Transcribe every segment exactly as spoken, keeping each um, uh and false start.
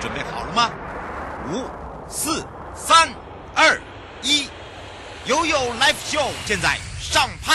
准备好了吗？五、四、三、二、一，悠悠 Live Show 现在上拍。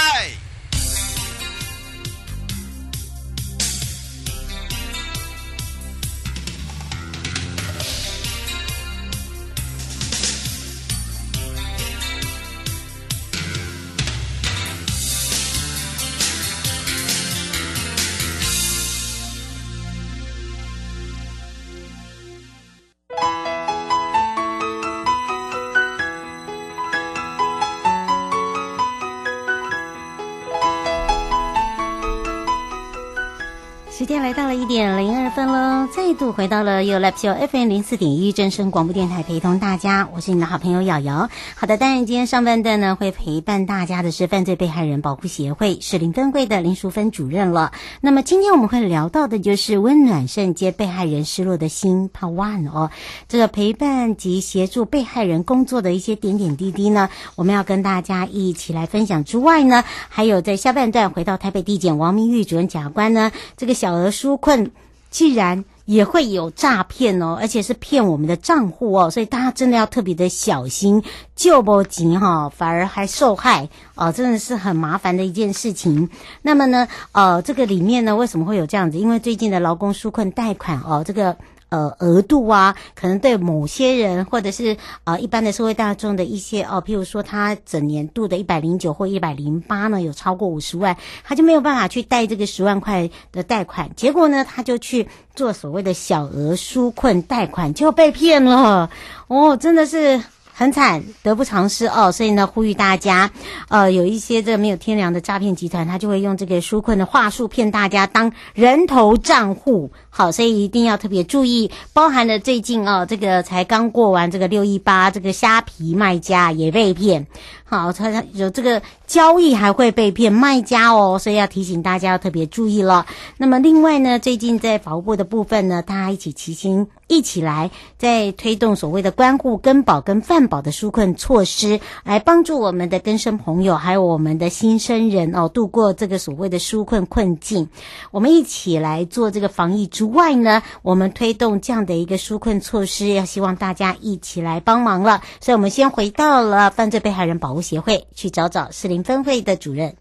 时间来到了一点零二分喽，再度回到了 YouLab F M 零四点一 正声广播电台，陪同大家，我是你的好朋友瑶瑶。好的，当然今天上半段呢，会陪伴大家的是犯罪被害人保护协会士林分会的林淑芬主任了。那么今天我们会聊到的就是温暖圣街被害人失落的心 Part One 哦，这个陪伴及协助被害人工作的一些点点滴滴呢，我们要跟大家一起来分享之外呢，还有在下半段回到台北地检王明玉主任检察官呢，这个小而纾困既然也会有诈骗哦，而且是骗我们的账户哦，所以大家真的要特别的小心，救不及哈，反而还受害哦、呃，真的是很麻烦的一件事情。那么呢，呃，这个里面呢，为什么会有这样子？因为最近的劳工纾困贷款哦、呃，这个。呃，额度啊，可能对某些人或者是呃一般的社会大众的一些哦、呃，譬如说他整年度的一百零九或一百零八呢，有超过五十万，他就没有办法去贷这个十万块的贷款，结果呢，他就去做所谓的小额纾困贷款，就被骗了，哦，真的是很惨，得不偿失哦，所以呢，呼吁大家，呃，有一些这没有天良的诈骗集团，他就会用这个纾困的话术骗大家当人头账户，好，所以一定要特别注意，包含了最近哦，这个才刚过完这个六一八，这个虾皮卖家也被骗，好，他有这个交易还会被骗卖家哦，所以要提醒大家要特别注意了。那么另外呢，最近在法务部的部分呢，大家一起齐心。一起来在推动所谓的关护跟保跟饭保的纾困措施，来帮助我们的更生朋友还有我们的新生人哦，度过这个所谓的纾困困境。我们一起来做这个防疫之外呢，我们推动这样的一个纾困措施，要希望大家一起来帮忙了。所以我们先回到了犯罪被害人保护协会，去找找士林分会的主任。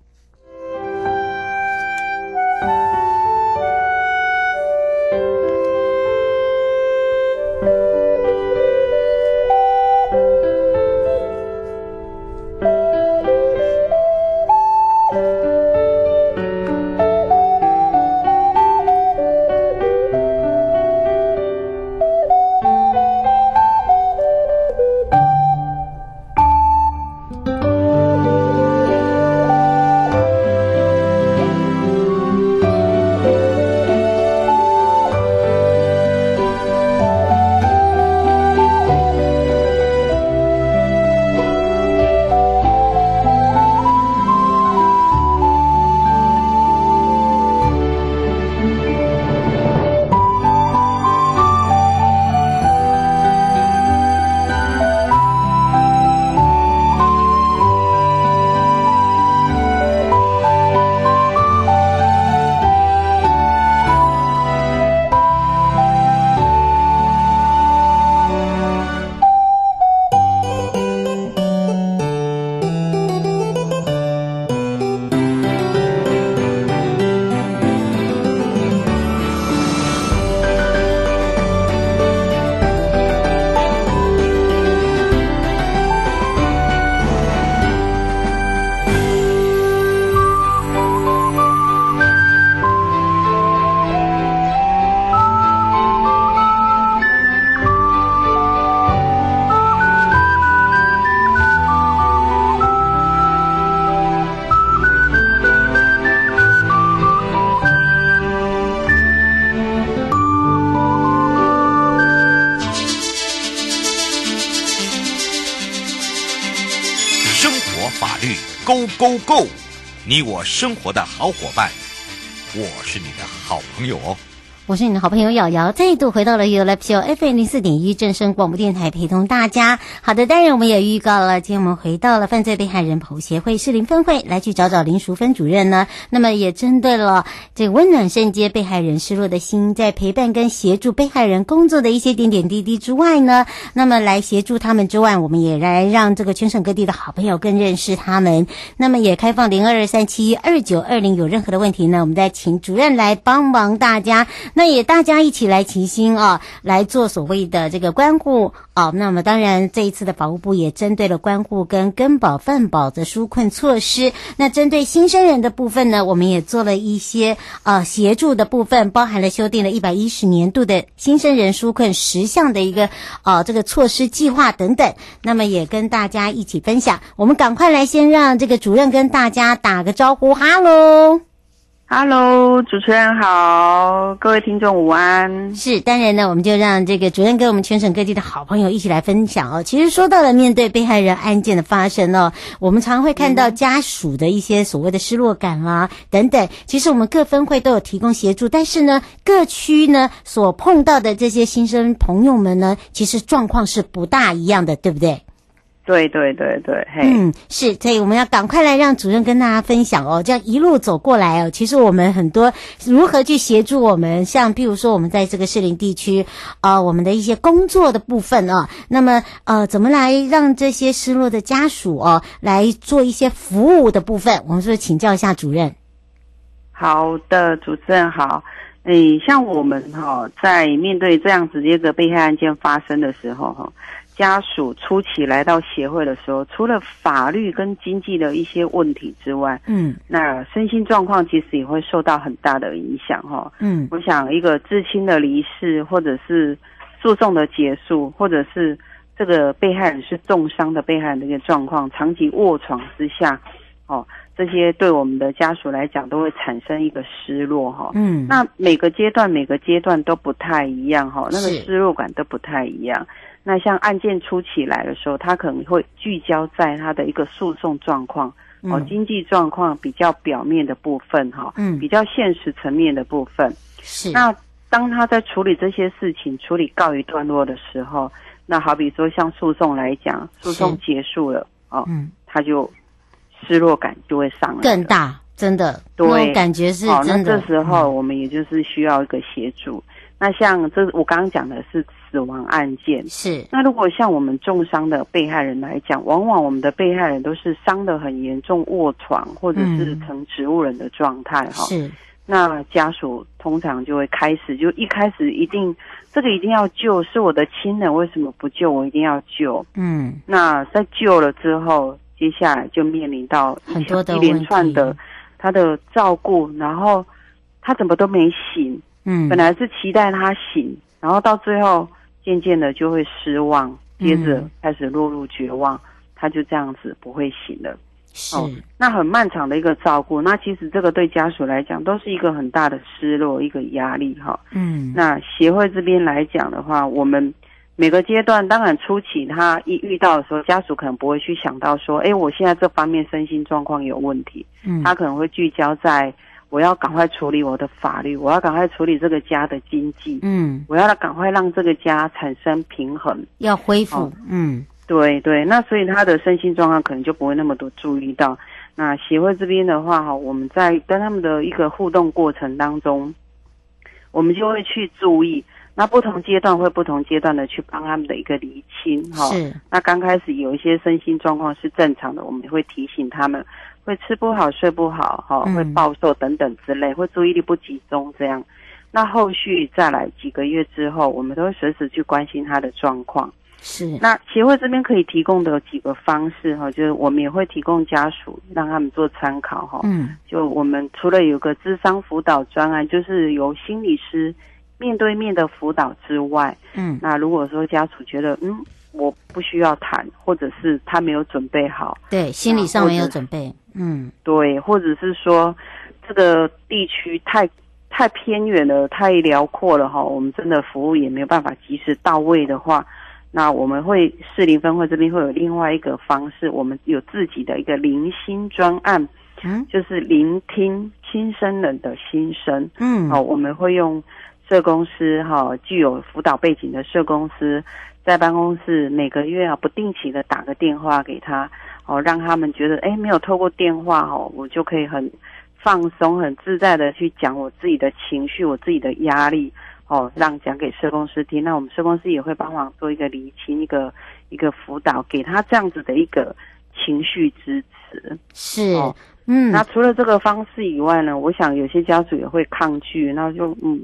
Go Go， 你我生活的好伙伴，我是你的好朋友哦。我是你的好朋友瑶瑶，再度回到了 ULEPCO F M 零四点一 正声广播电台，陪同大家。好的，当然我们也预告了，今天我们回到了犯罪被害人保护协会士林分会，来去找找林淑芬主任呢。那么也针对了这个温暖圣街被害人失落的心，在陪伴跟协助被害人工作的一些点点滴滴之外呢，那么来协助他们之外，我们也来让这个全省各地的好朋友更认识他们。那么也开放零二二三七一二九二零，有任何的问题呢，我们再请主任来帮忙大家。那也大家一起来齐心啊，来做所谓的这个关护啊。那么当然这一次的法务部也针对了关护跟跟保犯保的纾困措施。那针对新生人的部分呢，我们也做了一些呃协助的部分，包含了修订了一百一十年度的新生人纾困十项的一个呃这个措施计划等等。那么也跟大家一起分享。我们赶快来先让这个主任跟大家打个招呼，哈喽。Hello， 主持人好，各位听众午安。是，当然呢，我们就让这个主任跟我们全省各地的好朋友一起来分享哦。其实说到了面对被害人案件的发生哦，我们常会看到家属的一些所谓的失落感啦、啊、等等。其实我们各分会都有提供协助，但是呢，各区呢所碰到的这些新生朋友们呢，其实状况是不大一样的，对不对？对对对对，嘿，嗯，是，所以我们要赶快来让主任跟大家分享哦，这样一路走过来哦，其实我们很多如何去协助我们，像譬如说我们在这个士林地区，呃，我们的一些工作的部分哦，那么呃，怎么来让这些失落的家属哦来做一些服务的部分，我们是不是请教一下主任？好的，主持人好，诶，像我们哈、哦，在面对这样子一个被害案件发生的时候哈、哦。家属初期来到协会的时候，除了法律跟经济的一些问题之外，嗯，那身心状况其实也会受到很大的影响哈。嗯，我想一个至亲的离世，或者是注重的结束，或者是这个被害人是重伤的被害人的一个状况，长期卧床之下，哦，这些对我们的家属来讲都会产生一个失落哈。嗯，那每个阶段每个阶段都不太一样哈，那个失落感都不太一样。那像案件初期来的时候，他可能会聚焦在他的一个诉讼状况、嗯、哦，经济状况比较表面的部分哈、哦，嗯，比较现实层面的部分。是。那当他在处理这些事情、处理告一段落的时候，那好比说像诉讼来讲，诉讼结束了哦，嗯，他就失落感就会上来更大，真的，对，那种感觉是真的。哦、那这时候我们也就是需要一个协助。嗯、那像这我刚刚讲的是。死亡案件是，那如果像我们重伤的被害人来讲，往往我们的被害人都是伤得很严重，卧床或者是成植物人的状态哈。是，那家属通常就会开始，就一开始一定这个一定要救，是我的亲人，为什么不救？我一定要救。嗯，那在救了之后，接下来就面临到很多的一连串的他的照顾，然后他怎么都没醒，嗯，本来是期待他醒，然后到最后。渐渐的就会失望，接着开始落入绝望，嗯、他就这样子不会醒了。是、哦，那很漫长的一个照顾，那其实这个对家属来讲都是一个很大的失落，一个压力哈、哦。嗯，那协会这边来讲的话，我们每个阶段，当然初期他一遇到的时候，家属可能不会去想到说，哎，我现在这方面身心状况有问题，嗯，他可能会聚焦在。我要赶快处理我的法律，我要赶快处理这个家的经济，嗯，我要赶快让这个家产生平衡，要恢复，哦、嗯，对对，那所以他的身心状况可能就不会那么多注意到。那协会这边的话，哈，我们在跟他们的一个互动过程当中，我们就会去注意，那不同阶段会不同阶段的去帮他们的一个厘清，哈、哦，那刚开始有一些身心状况是正常的，我们会提醒他们。会吃不好、睡不好，哈、哦，会暴瘦等等之类，会注意力不集中这样。那后续再来几个月之后，我们都会随时去关心他的状况。是。那协会这边可以提供的几个方式，哈、哦，就是我们也会提供家属让他们做参考，哈、哦。嗯。就我们除了有个諮商辅导专案，就是由心理师面对面的辅导之外，嗯，那如果说家属觉得，嗯，我不需要谈，或者是他没有准备好，对，心理上没有准备。嗯，对，或者是说，这个地区太太偏远了，太辽阔了哈，我们真的服务也没有办法及时到位的话，那我们会士林分会这边会有另外一个方式，我们有自己的一个聆心专案，嗯，就是聆听新生人的心声，嗯，哦，我们会用社工师哈，具有辅导背景的社工师，在办公室每个月啊不定期的打个电话给他，哦，让他们觉得哎，没有透过电话哦，我就可以很放松、很自在的去讲我自己的情绪、我自己的压力哦，让讲给社工师听。那我们社工师也会帮忙做一个厘清、一个一个辅导，给他这样子的一个情绪支持。是。哦嗯，那除了这个方式以外呢，我想有些家属也会抗拒，那就嗯，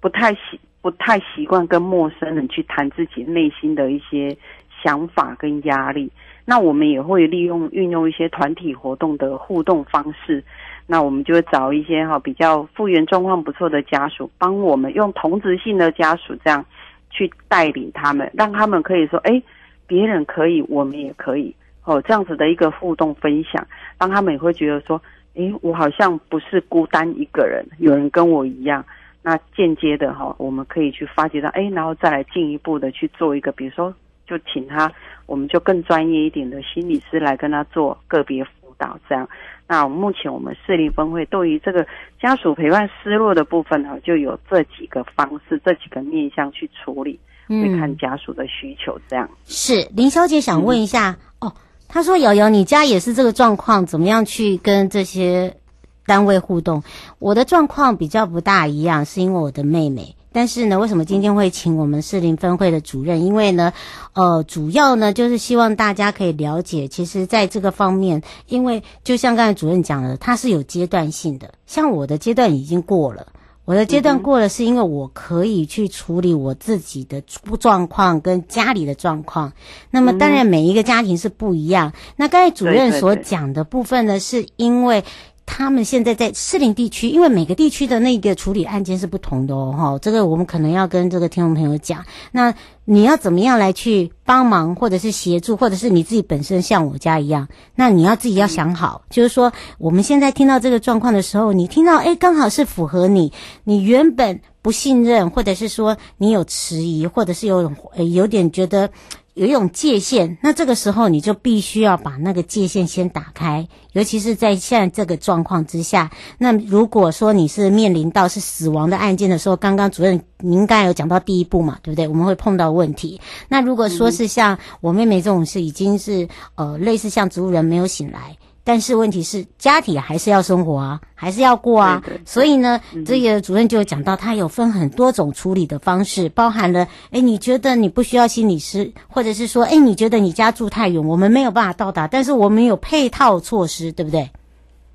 不太习不太习惯跟陌生人去谈自己内心的一些想法跟压力。那我们也会利用运用一些团体活动的互动方式，那我们就会找一些哈比较复原状况不错的家属，帮我们用同质性的家属这样去带领他们，让他们可以说，哎，别人可以，我们也可以。哦，这样子的一个互动分享，让他们也会觉得说，诶，我好像不是孤单一个人，有人跟我一样。那间接的哈，我们可以去发掘到，诶，然后再来进一步的去做一个，比如说，就请他，我们就更专业一点的心理师来跟他做个别辅导，这样。那目前我们士林分会对于这个家属陪伴失落的部分哈，就有这几个方式、这几个面向去处理，会看家属的需求这样。嗯、是林小姐想问一下、嗯、哦。他说：“瑶瑶，你家也是这个状况，怎么样去跟这些单位互动？我的状况比较不大一样，是因为我的妹妹。但是呢，为什么今天会请我们士林分会的主任？因为呢，呃，主要呢就是希望大家可以了解，其实在这个方面，因为就像刚才主任讲的，它是有阶段性的。像我的阶段已经过了。”我的阶段过了，是因为我可以去处理我自己的状况跟家里的状况。那么当然每一个家庭是不一样。那刚才主任所讲的部分呢，是因为他们现在在士林地区，因为每个地区的那个处理案件是不同的哦，齁，这个我们可能要跟这个听众朋友讲。那你要怎么样来去帮忙，或者是协助，或者是你自己本身像我家一样，那你要自己要想好，嗯、就是说我们现在听到这个状况的时候，你听到诶刚好是符合你，你原本不信任，或者是说你有迟疑，或者是有有点觉得。有一种界限，那这个时候你就必须要把那个界限先打开，尤其是在现在这个状况之下。那如果说你是面临到是死亡的案件的时候，刚刚主任您刚才有讲到第一步嘛，对不对？我们会碰到问题。那如果说是像我妹妹这种是已经是呃类似像植物人没有醒来，但是问题是家庭还是要生活啊，还是要过啊。对对对，所以呢、嗯、这个主任就讲到他有分很多种处理的方式，包含了诶你觉得你不需要心理师，或者是说诶你觉得你家住太远，我们没有办法到达，但是我们有配套措施，对不对？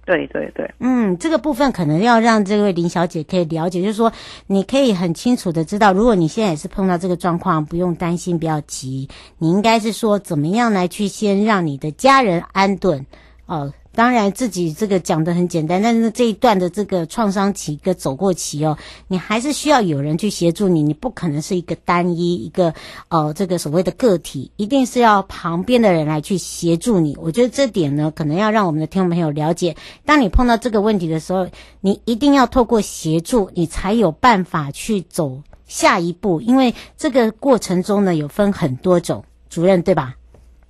对对对，嗯，这个部分可能要让这位林小姐可以了解，就是说你可以很清楚的知道，如果你现在也是碰到这个状况，不用担心，不要急，你应该是说怎么样来去先让你的家人安顿哦，当然自己这个讲得很简单，但是这一段的这个创伤期跟走过期哦，你还是需要有人去协助你，你不可能是一个单一一个呃这个所谓的个体，一定是要旁边的人来去协助你。我觉得这点呢，可能要让我们的听众朋友了解，当你碰到这个问题的时候，你一定要透过协助，你才有办法去走下一步，因为这个过程中呢，有分很多种，主任对吧？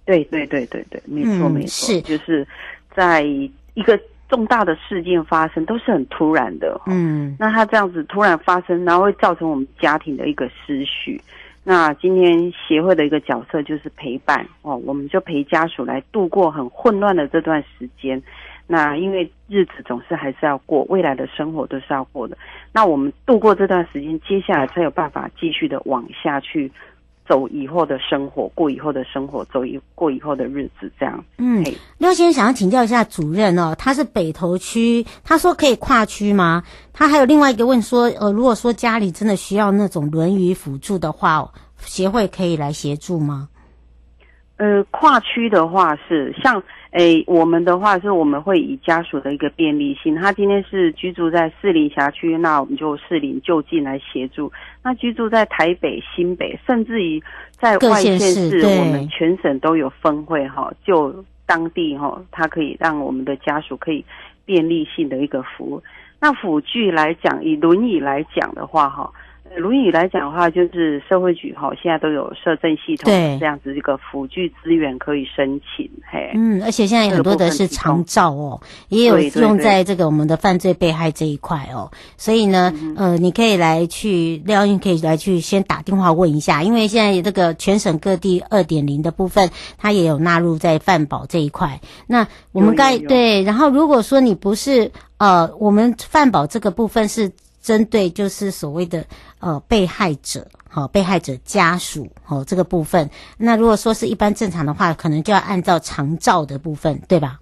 对对对对对，没错没错，嗯、就是在一个重大的事件发生都是很突然的，嗯，那它这样子突然发生，然后会造成我们家庭的一个失序。那今天协会的一个角色就是陪伴哦，我们就陪家属来度过很混乱的这段时间。那因为日子总是还是要过，未来的生活都是要过的。那我们度过这段时间，接下来才有办法继续的往下去。走以后的生活，过以后的生活，走以过以后的日子，这样。嗯，廖先生想要请教一下主任哦，他是北投区，他说可以跨区吗？他还有另外一个问说，呃，如果说家里真的需要那种轮椅辅助的话、哦，协会可以来协助吗？呃，跨区的话是像，诶，我们的话是我们会以家属的一个便利性，他今天是居住在士林辖区，那我们就士林就近来协助。那居住在台北、新北，甚至于在外县市，我们全省都有分会哈，就当地哈，它可以让我们的家属可以便利性的一个服务。那辅具来讲，以轮椅来讲的话哈。轮椅来讲的话，就是社会局哈，现在都有社政系统这样子一个辅具资源可以申请，嘿，嗯，而且现在有很多的是长照哦，也有用在这个我们的犯罪被害这一块哦，所以呢，嗯、呃，你可以来去廖英可以来去先打电话问一下，因为现在这个全省各地 二点零 的部分，它也有纳入在犯保这一块。那我们该对，然后如果说你不是呃，我们犯保这个部分是针对就是所谓的。呃，被害者，好、哦，被害者家属，哦，这个部分。那如果说是一般正常的话，可能就要按照长照的部分，对吧？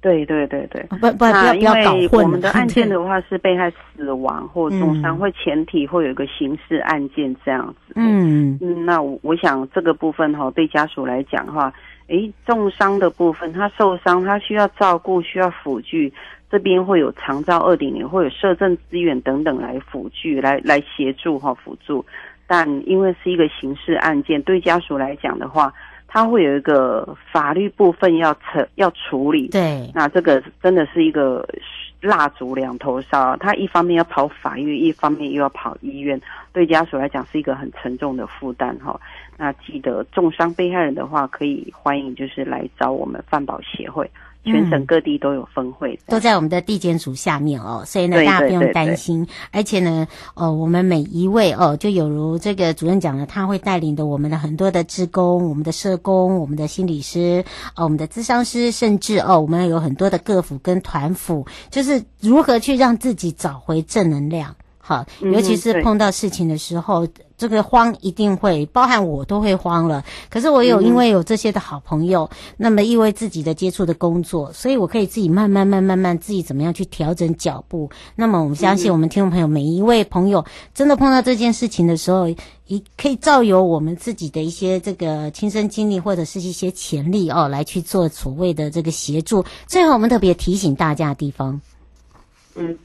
对对对对，不不不要不要搞混了。因为我们的案件的话是被害死亡或重伤，会前提会有一个刑事案件这样子。嗯嗯，那我我想这个部分哈、哦，对家属来讲的话，诶，重伤的部分，他受伤，他需要照顾，需要辅具。这边会有长照 二点零 会有社政资源等等来辅具来来协助哈、哦、辅助，但因为是一个刑事案件，对家属来讲的话，他会有一个法律部分要成要处理，对，那这个真的是一个蜡烛两头烧，他一方面要跑法院，一方面又要跑医院，对家属来讲是一个很沉重的负担哈、哦。那记得重伤被害人的话，可以欢迎就是来找我们犯保协会。全省各地都有分会、嗯，都在我们的地检署下面哦，所以呢，大家不用担心。对对对对，而且呢，呃，我们每一位哦、呃，就有如这个主任讲了，他会带领的我们的很多的志工、我们的社工、我们的心理师、呃、我们的咨商师，甚至哦、呃，我们有很多的个辅跟团辅，就是如何去让自己找回正能量。好，尤其是碰到事情的时候。嗯，这个慌一定会，包含我都会慌了。可是我有因为有这些的好朋友，嗯、那么因为自己的接触的工作，所以我可以自己慢慢、慢慢、慢慢自己怎么样去调整脚步。那么我们相信我们听众朋友、嗯、每一位朋友，真的碰到这件事情的时候，也可以照由我们自己的一些这个亲身经历或者是一些潜力哦，来去做所谓的这个协助。最后我们特别提醒大家的地方，嗯，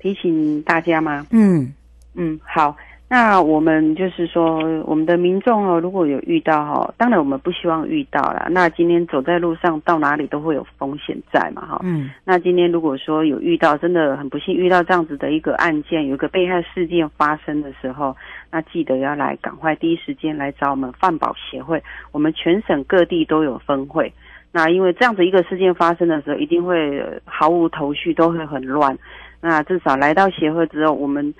提醒大家吗？嗯嗯，好。那我们就是说，我们的民众哦，如果有遇到哈、哦，当然我们不希望遇到啦。那今天走在路上，到哪里都会有风险在嘛哈、哦。嗯。那今天如果说有遇到，真的很不幸遇到这样子的一个案件，有一个被害事件发生的时候，那记得要来赶快第一时间来找我们犯保协会，我们全省各地都有分会。那因为这样子一个事件发生的时候，一定会毫无头绪，都会很乱。那至少来到协会之后，我们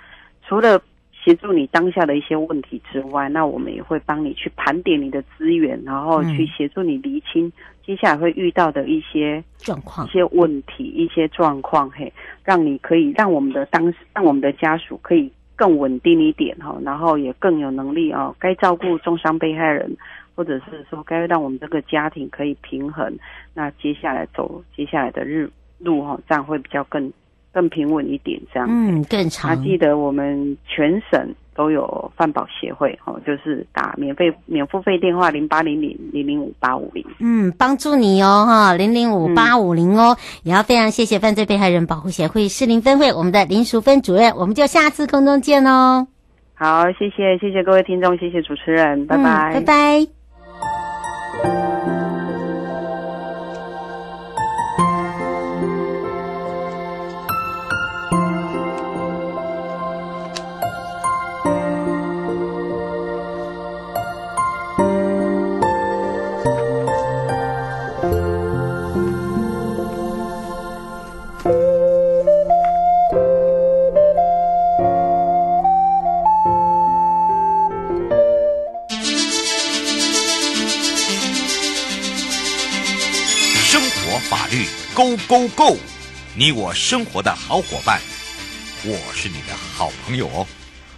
除了协助你当下的一些问题之外，那我们也会帮你去盘点你的资源，然后去协助你厘清接下来会遇到的一些状况、一些问题、一些状况，嘿，让你可以让我们的当让我们的家属可以更稳定一点哈，然后也更有能力哦，该照顾重伤被害人，或者是说该让我们这个家庭可以平衡，那接下来走接下来的日路哈，这样会比较更。更平稳一点，这样嗯，更长。那记得我们全省都有犯保协会哦，就是打免费免付费电话零八零零零零五八五零，嗯，帮助你哦哈，零零五八五零哦，也要非常谢谢犯罪被害人保护协会士林分会我们的林淑芬主任，我们就下次空中见哦。好，谢谢谢谢各位听众，谢谢主持人，拜拜、嗯、拜拜。Go Go Go！ 你我生活的好伙伴，我是你的好朋友哦。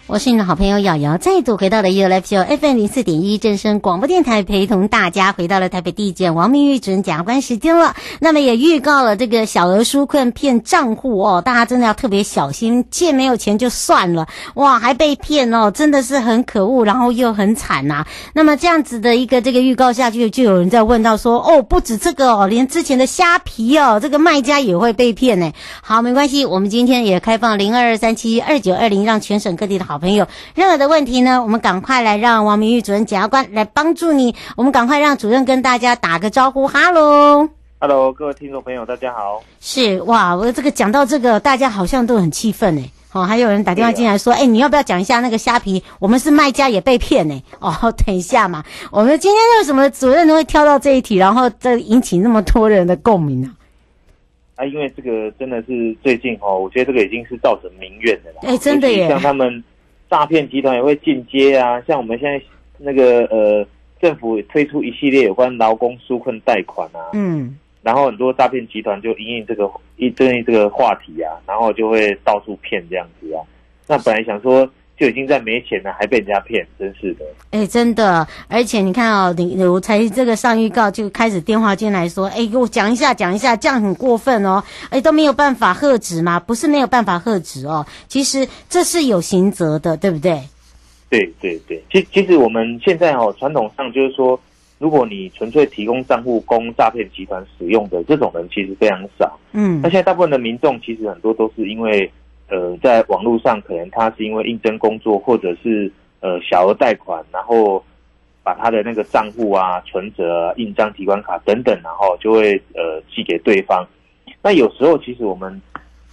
我是你的好朋友瑶瑶，再度回到了 ULEPCO F M 零四点一 正声广播电台，陪同大家回到了台北地检王明玉主任检察官时间了。那么也预告了这个小额纾困骗账户哦，大家真的要特别小心，借没有钱就算了，哇，还被骗哦，真的是很可恶，然后又很惨呐、啊。那么这样子的一个这个预告下去，就有人在问到说，哦，不止这个哦，连之前的虾皮哦，这个卖家也会被骗呢。好，没关系，我们今天也开放零二二三七二九二零，让全省各地的好朋友，任何的问题呢，我们赶快来让王明玉主任检察官来帮助你。我们赶快让主任跟大家打个招呼，哈喽。Hello， 各位听众朋友，大家好。是哇，我这个讲到这个，大家好像都很气愤哎。哦，还有人打电话进来说，哎、欸，你要不要讲一下那个虾皮？我们是卖家也被骗呢、欸。哦，等一下嘛，我们今天为什么主任会挑到这一题，然后再引起那么多人的共鸣啊？啊，因为这个真的是最近哦，我觉得这个已经是造成民怨的了。哎、欸，真的耶！像他们诈骗集团也会进阶啊，像我们现在那个呃，政府推出一系列有关劳工纾困贷款啊，嗯。然后很多诈骗集团就因应这个一对应这个话题啊，然后就会到处骗这样子啊。那本来想说就已经在没钱了，还被人家骗，真是的。哎、欸，真的，而且你看哦，你我才这个上预告就开始电话进来说，哎、欸，给我讲一下，讲一下，这样很过分哦。哎、欸，都没有办法喝止嘛，不是没有办法喝止哦，其实这是有刑责的，对不对？对对对，其其实我们现在哦，传统上就是说。如果你纯粹提供账户供诈骗集团使用的这种人其实非常少，嗯，那现在大部分的民众其实很多都是因为，呃，在网络上可能他是因为应征工作或者是呃小额贷款，然后把他的那个账户啊、存折、啊、印章提款卡等等，然后就会呃寄给对方。那有时候其实我们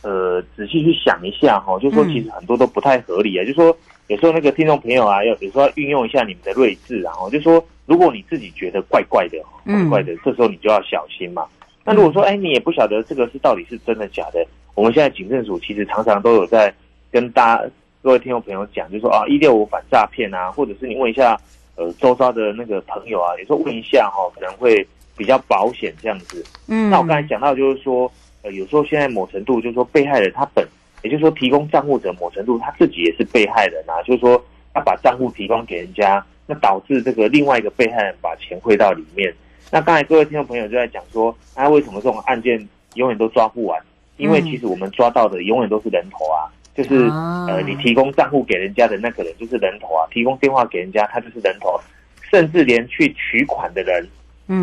呃仔细去想一下哈、哦，就说其实很多都不太合理啊，嗯、就说有时候那个听众朋友啊，要有时候要运用一下你们的睿智、啊，然后就说。如果你自己觉得怪怪的、怪怪的，这时候你就要小心嘛。那如果说，哎，你也不晓得这个是到底是真的假的，我们现在警政署其实常常都有在跟大家各位听众朋友讲，就说啊，一六五反诈骗啊，或者是你问一下呃周遭的那个朋友啊，有时候问一下哈、哦，可能会比较保险这样子。嗯，那我刚才讲到就是说，呃，有时候现在某程度就是说被害人他本，也就是说提供账户者某程度他自己也是被害人啊，就是说他把账户提供给人家。那导致这个另外一个被害人把钱汇到里面。那刚才各位听众朋友就在讲说，啊，为什么这种案件永远都抓不完？因为其实我们抓到的永远都是人头啊，就是呃，你提供账户给人家的那个人就是人头啊，提供电话给人家他就是人头，甚至连去取款的人，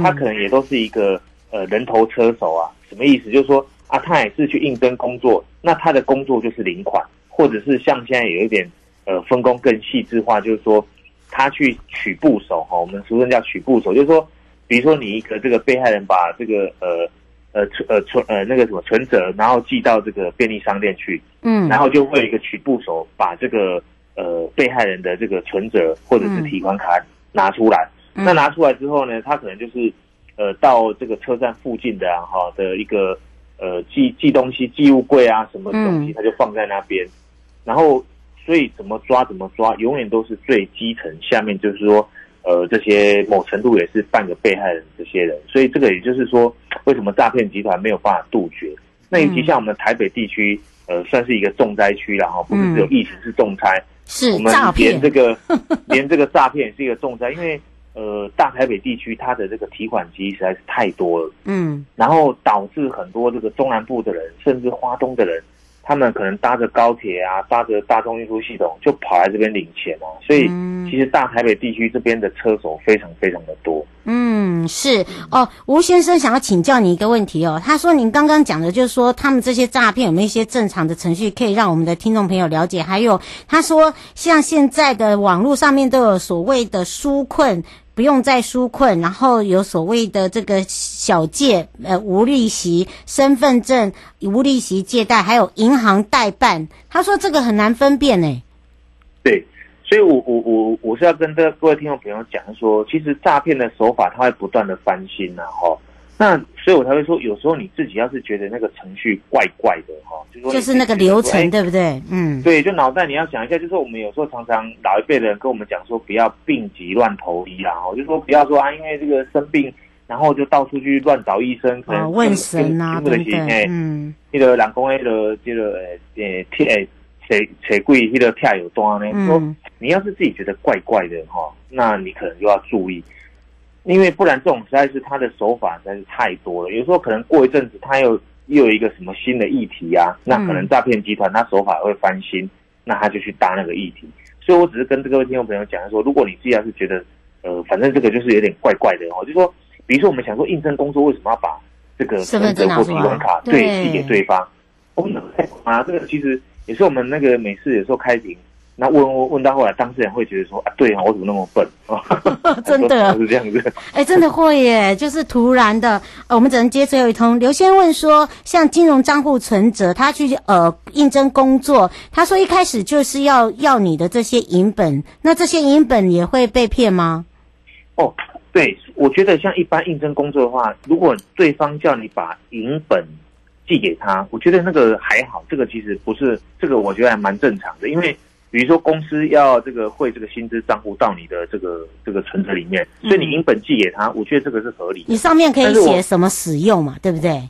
他可能也都是一个呃人头车手啊。什么意思？就是说啊，他也是去应征工作，那他的工作就是领款，或者是像现在有一点呃分工更细致化，就是说。他去取部手哈，我们俗称叫取部手，就是说，比如说你一个这个被害人把这个呃呃存呃存呃那个什么存折，然后寄到这个便利商店去，嗯，然后就会有一个取部手把这个呃被害人的这个存折或者是提款卡拿出来，嗯、那拿出来之后呢，他可能就是呃到这个车站附近的哈、啊、的一个呃寄寄东西寄物柜啊什么东西，他就放在那边，然后。所以怎么抓怎么抓，永远都是最基层下面，就是说，呃，这些某程度也是半个被害人这些人。所以这个也就是说，为什么诈骗集团没有办法杜绝？那尤其像我们台北地区，呃，算是一个重灾区了哈，不是只有疫情是重灾，是、嗯、我们连这个连这个诈骗也是一个重灾，因为呃，大台北地区它的这个提款机实在是太多了，嗯，然后导致很多这个中南部的人，甚至花东的人。他们可能搭着高铁啊，搭着大众运输系统就跑来这边领钱啊，所以其实大台北地区这边的车手非常非常的多。嗯，是哦。吴先生想要请教你一个问题哦，他说您刚刚讲的就是说他们这些诈骗有没有一些正常的程序可以让我们的听众朋友了解？还有他说像现在的网络上面都有所谓的纾困。不用再纾困，然后有所谓的这个小借，呃，无利息、身份证无利息借贷，还有银行代办。他说这个很难分辨呢、欸。对，所以我我我我是要跟各位听众朋友讲说，其实诈骗的手法它会不断的翻新呐、啊，哈、哦。那所以我才会说，有时候你自己要是觉得那个程序怪怪的，哈、哦，就说就是那个流程、欸、对不对？嗯，对，就脑袋你要想一下，就是我们有时候常常老一辈的人跟我们讲说，不要病急乱投医啦，哈，就说不要说啊，因为这个生病，然后就到处去乱找医生，可能、哦、问神啊，对不对？嗯，那个人工那个这个呃贴诶谁谁贵那个跳有多呢？嗯、说你要是自己觉得怪怪的哈、哦，那你可能就要注意。因为不然，这种实在是他的手法实在是太多了。有时候可能过一阵子，他又又有一个什么新的议题啊，那可能诈骗集团他手法会翻新，那他就去搭那个议题。所以我只是跟各位听众朋友讲说，如果你自己要是觉得，呃，反正这个就是有点怪怪的哦，就说，比如说我们想说应征工作为什么要把这个身份证或提款卡对寄给对方？我们啊，这个其实也是我们那个每次有时候开庭，那问问问到后来，当事人会觉得说啊，对啊，我怎么那么笨？真的是这样子，哎、欸，真的会耶，就是突然的。呃，我们只能接最后一通。刘先问说，像金融账户存折，他去呃应征工作，他说一开始就是要要你的这些银本，那这些银本也会被骗吗？哦，对，我觉得像一般应征工作的话，如果对方叫你把银本寄给他，我觉得那个还好，这个其实不是，这个我觉得还蛮正常的，因为。比如说公司要这个汇这个薪资账户到你的这个这个存折里面，所以你银本寄给他，我觉得这个是合理的。你上面可以写什么使用嘛，对不对？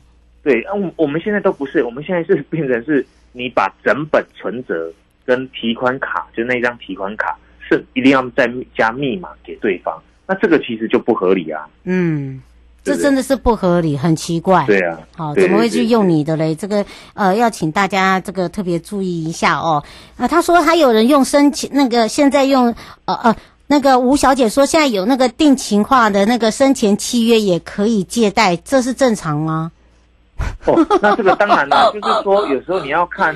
对，啊，我我们现在都不是，我们现在是变成是你把整本存折跟提款卡，就那张提款卡是一定要再加密码给对方，那这个其实就不合理啊。嗯。这真的是不合理，很奇怪。对啊，好，怎么会去用你的嘞？这个呃，要请大家这个特别注意一下哦。啊、呃，他说还有人用申请那个，现在用呃呃那个吴小姐说现在有那个定情化的那个生前契约也可以借贷，这是正常吗？哦，那这个当然啦，就是说有时候你要看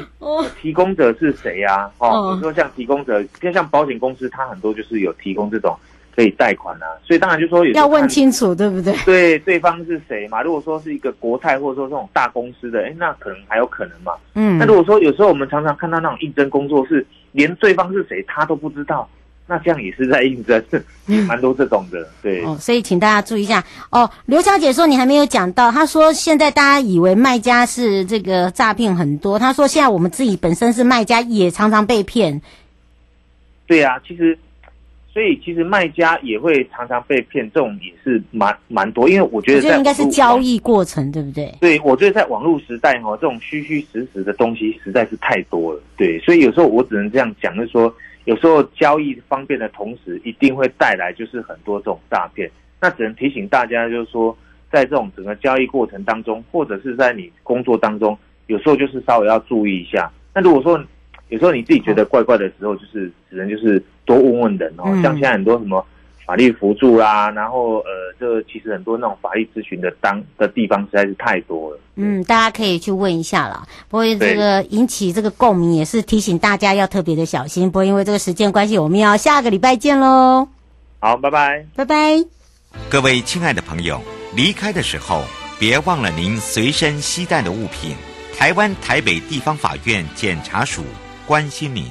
提供者是谁啊。哦，比如说像提供者，就像保险公司，它很多就是有提供这种。可以贷款啊，所以当然就说要问清楚，对不对？对，对方是谁嘛？如果说是一个国泰或者说这种大公司的，哎，那可能还有可能嘛。嗯，那如果说有时候我们常常看到那种应征工作是连对方是谁他都不知道，那这样也是在应征，也蛮多这种的。对，哦，所以请大家注意一下哦。刘小姐说你还没有讲到，她说现在大家以为卖家是这个诈骗很多，她说现在我们自己本身是卖家，也常常被骗。对啊，其实。所以其实卖家也会常常被骗，这种也是蛮蛮多，因为我觉得在我觉得应该是交易过程，对不对？对，我觉得在网络时代哈，这种虚虚实实的东西实在是太多了，对，所以有时候我只能这样讲，就是说有时候交易方便的同时，一定会带来就是很多这种诈骗。那只能提醒大家，就是说在这种整个交易过程当中，或者是在你工作当中，有时候就是稍微要注意一下。那如果说有时候你自己觉得怪怪的时候，就是只能就是多问问人哦。像现在很多什么法律辅助啦、啊，然后呃，这其实很多那种法律咨询的当的地方实在是太多了。嗯，大家可以去问一下啦。不过这个引起这个共鸣，也是提醒大家要特别的小心。不过因为这个时间关系，我们要下个礼拜见喽。好，拜拜，拜拜。各位亲爱的朋友，离开的时候别忘了您随身携带的物品。台湾台北地方法院检察署。关心您。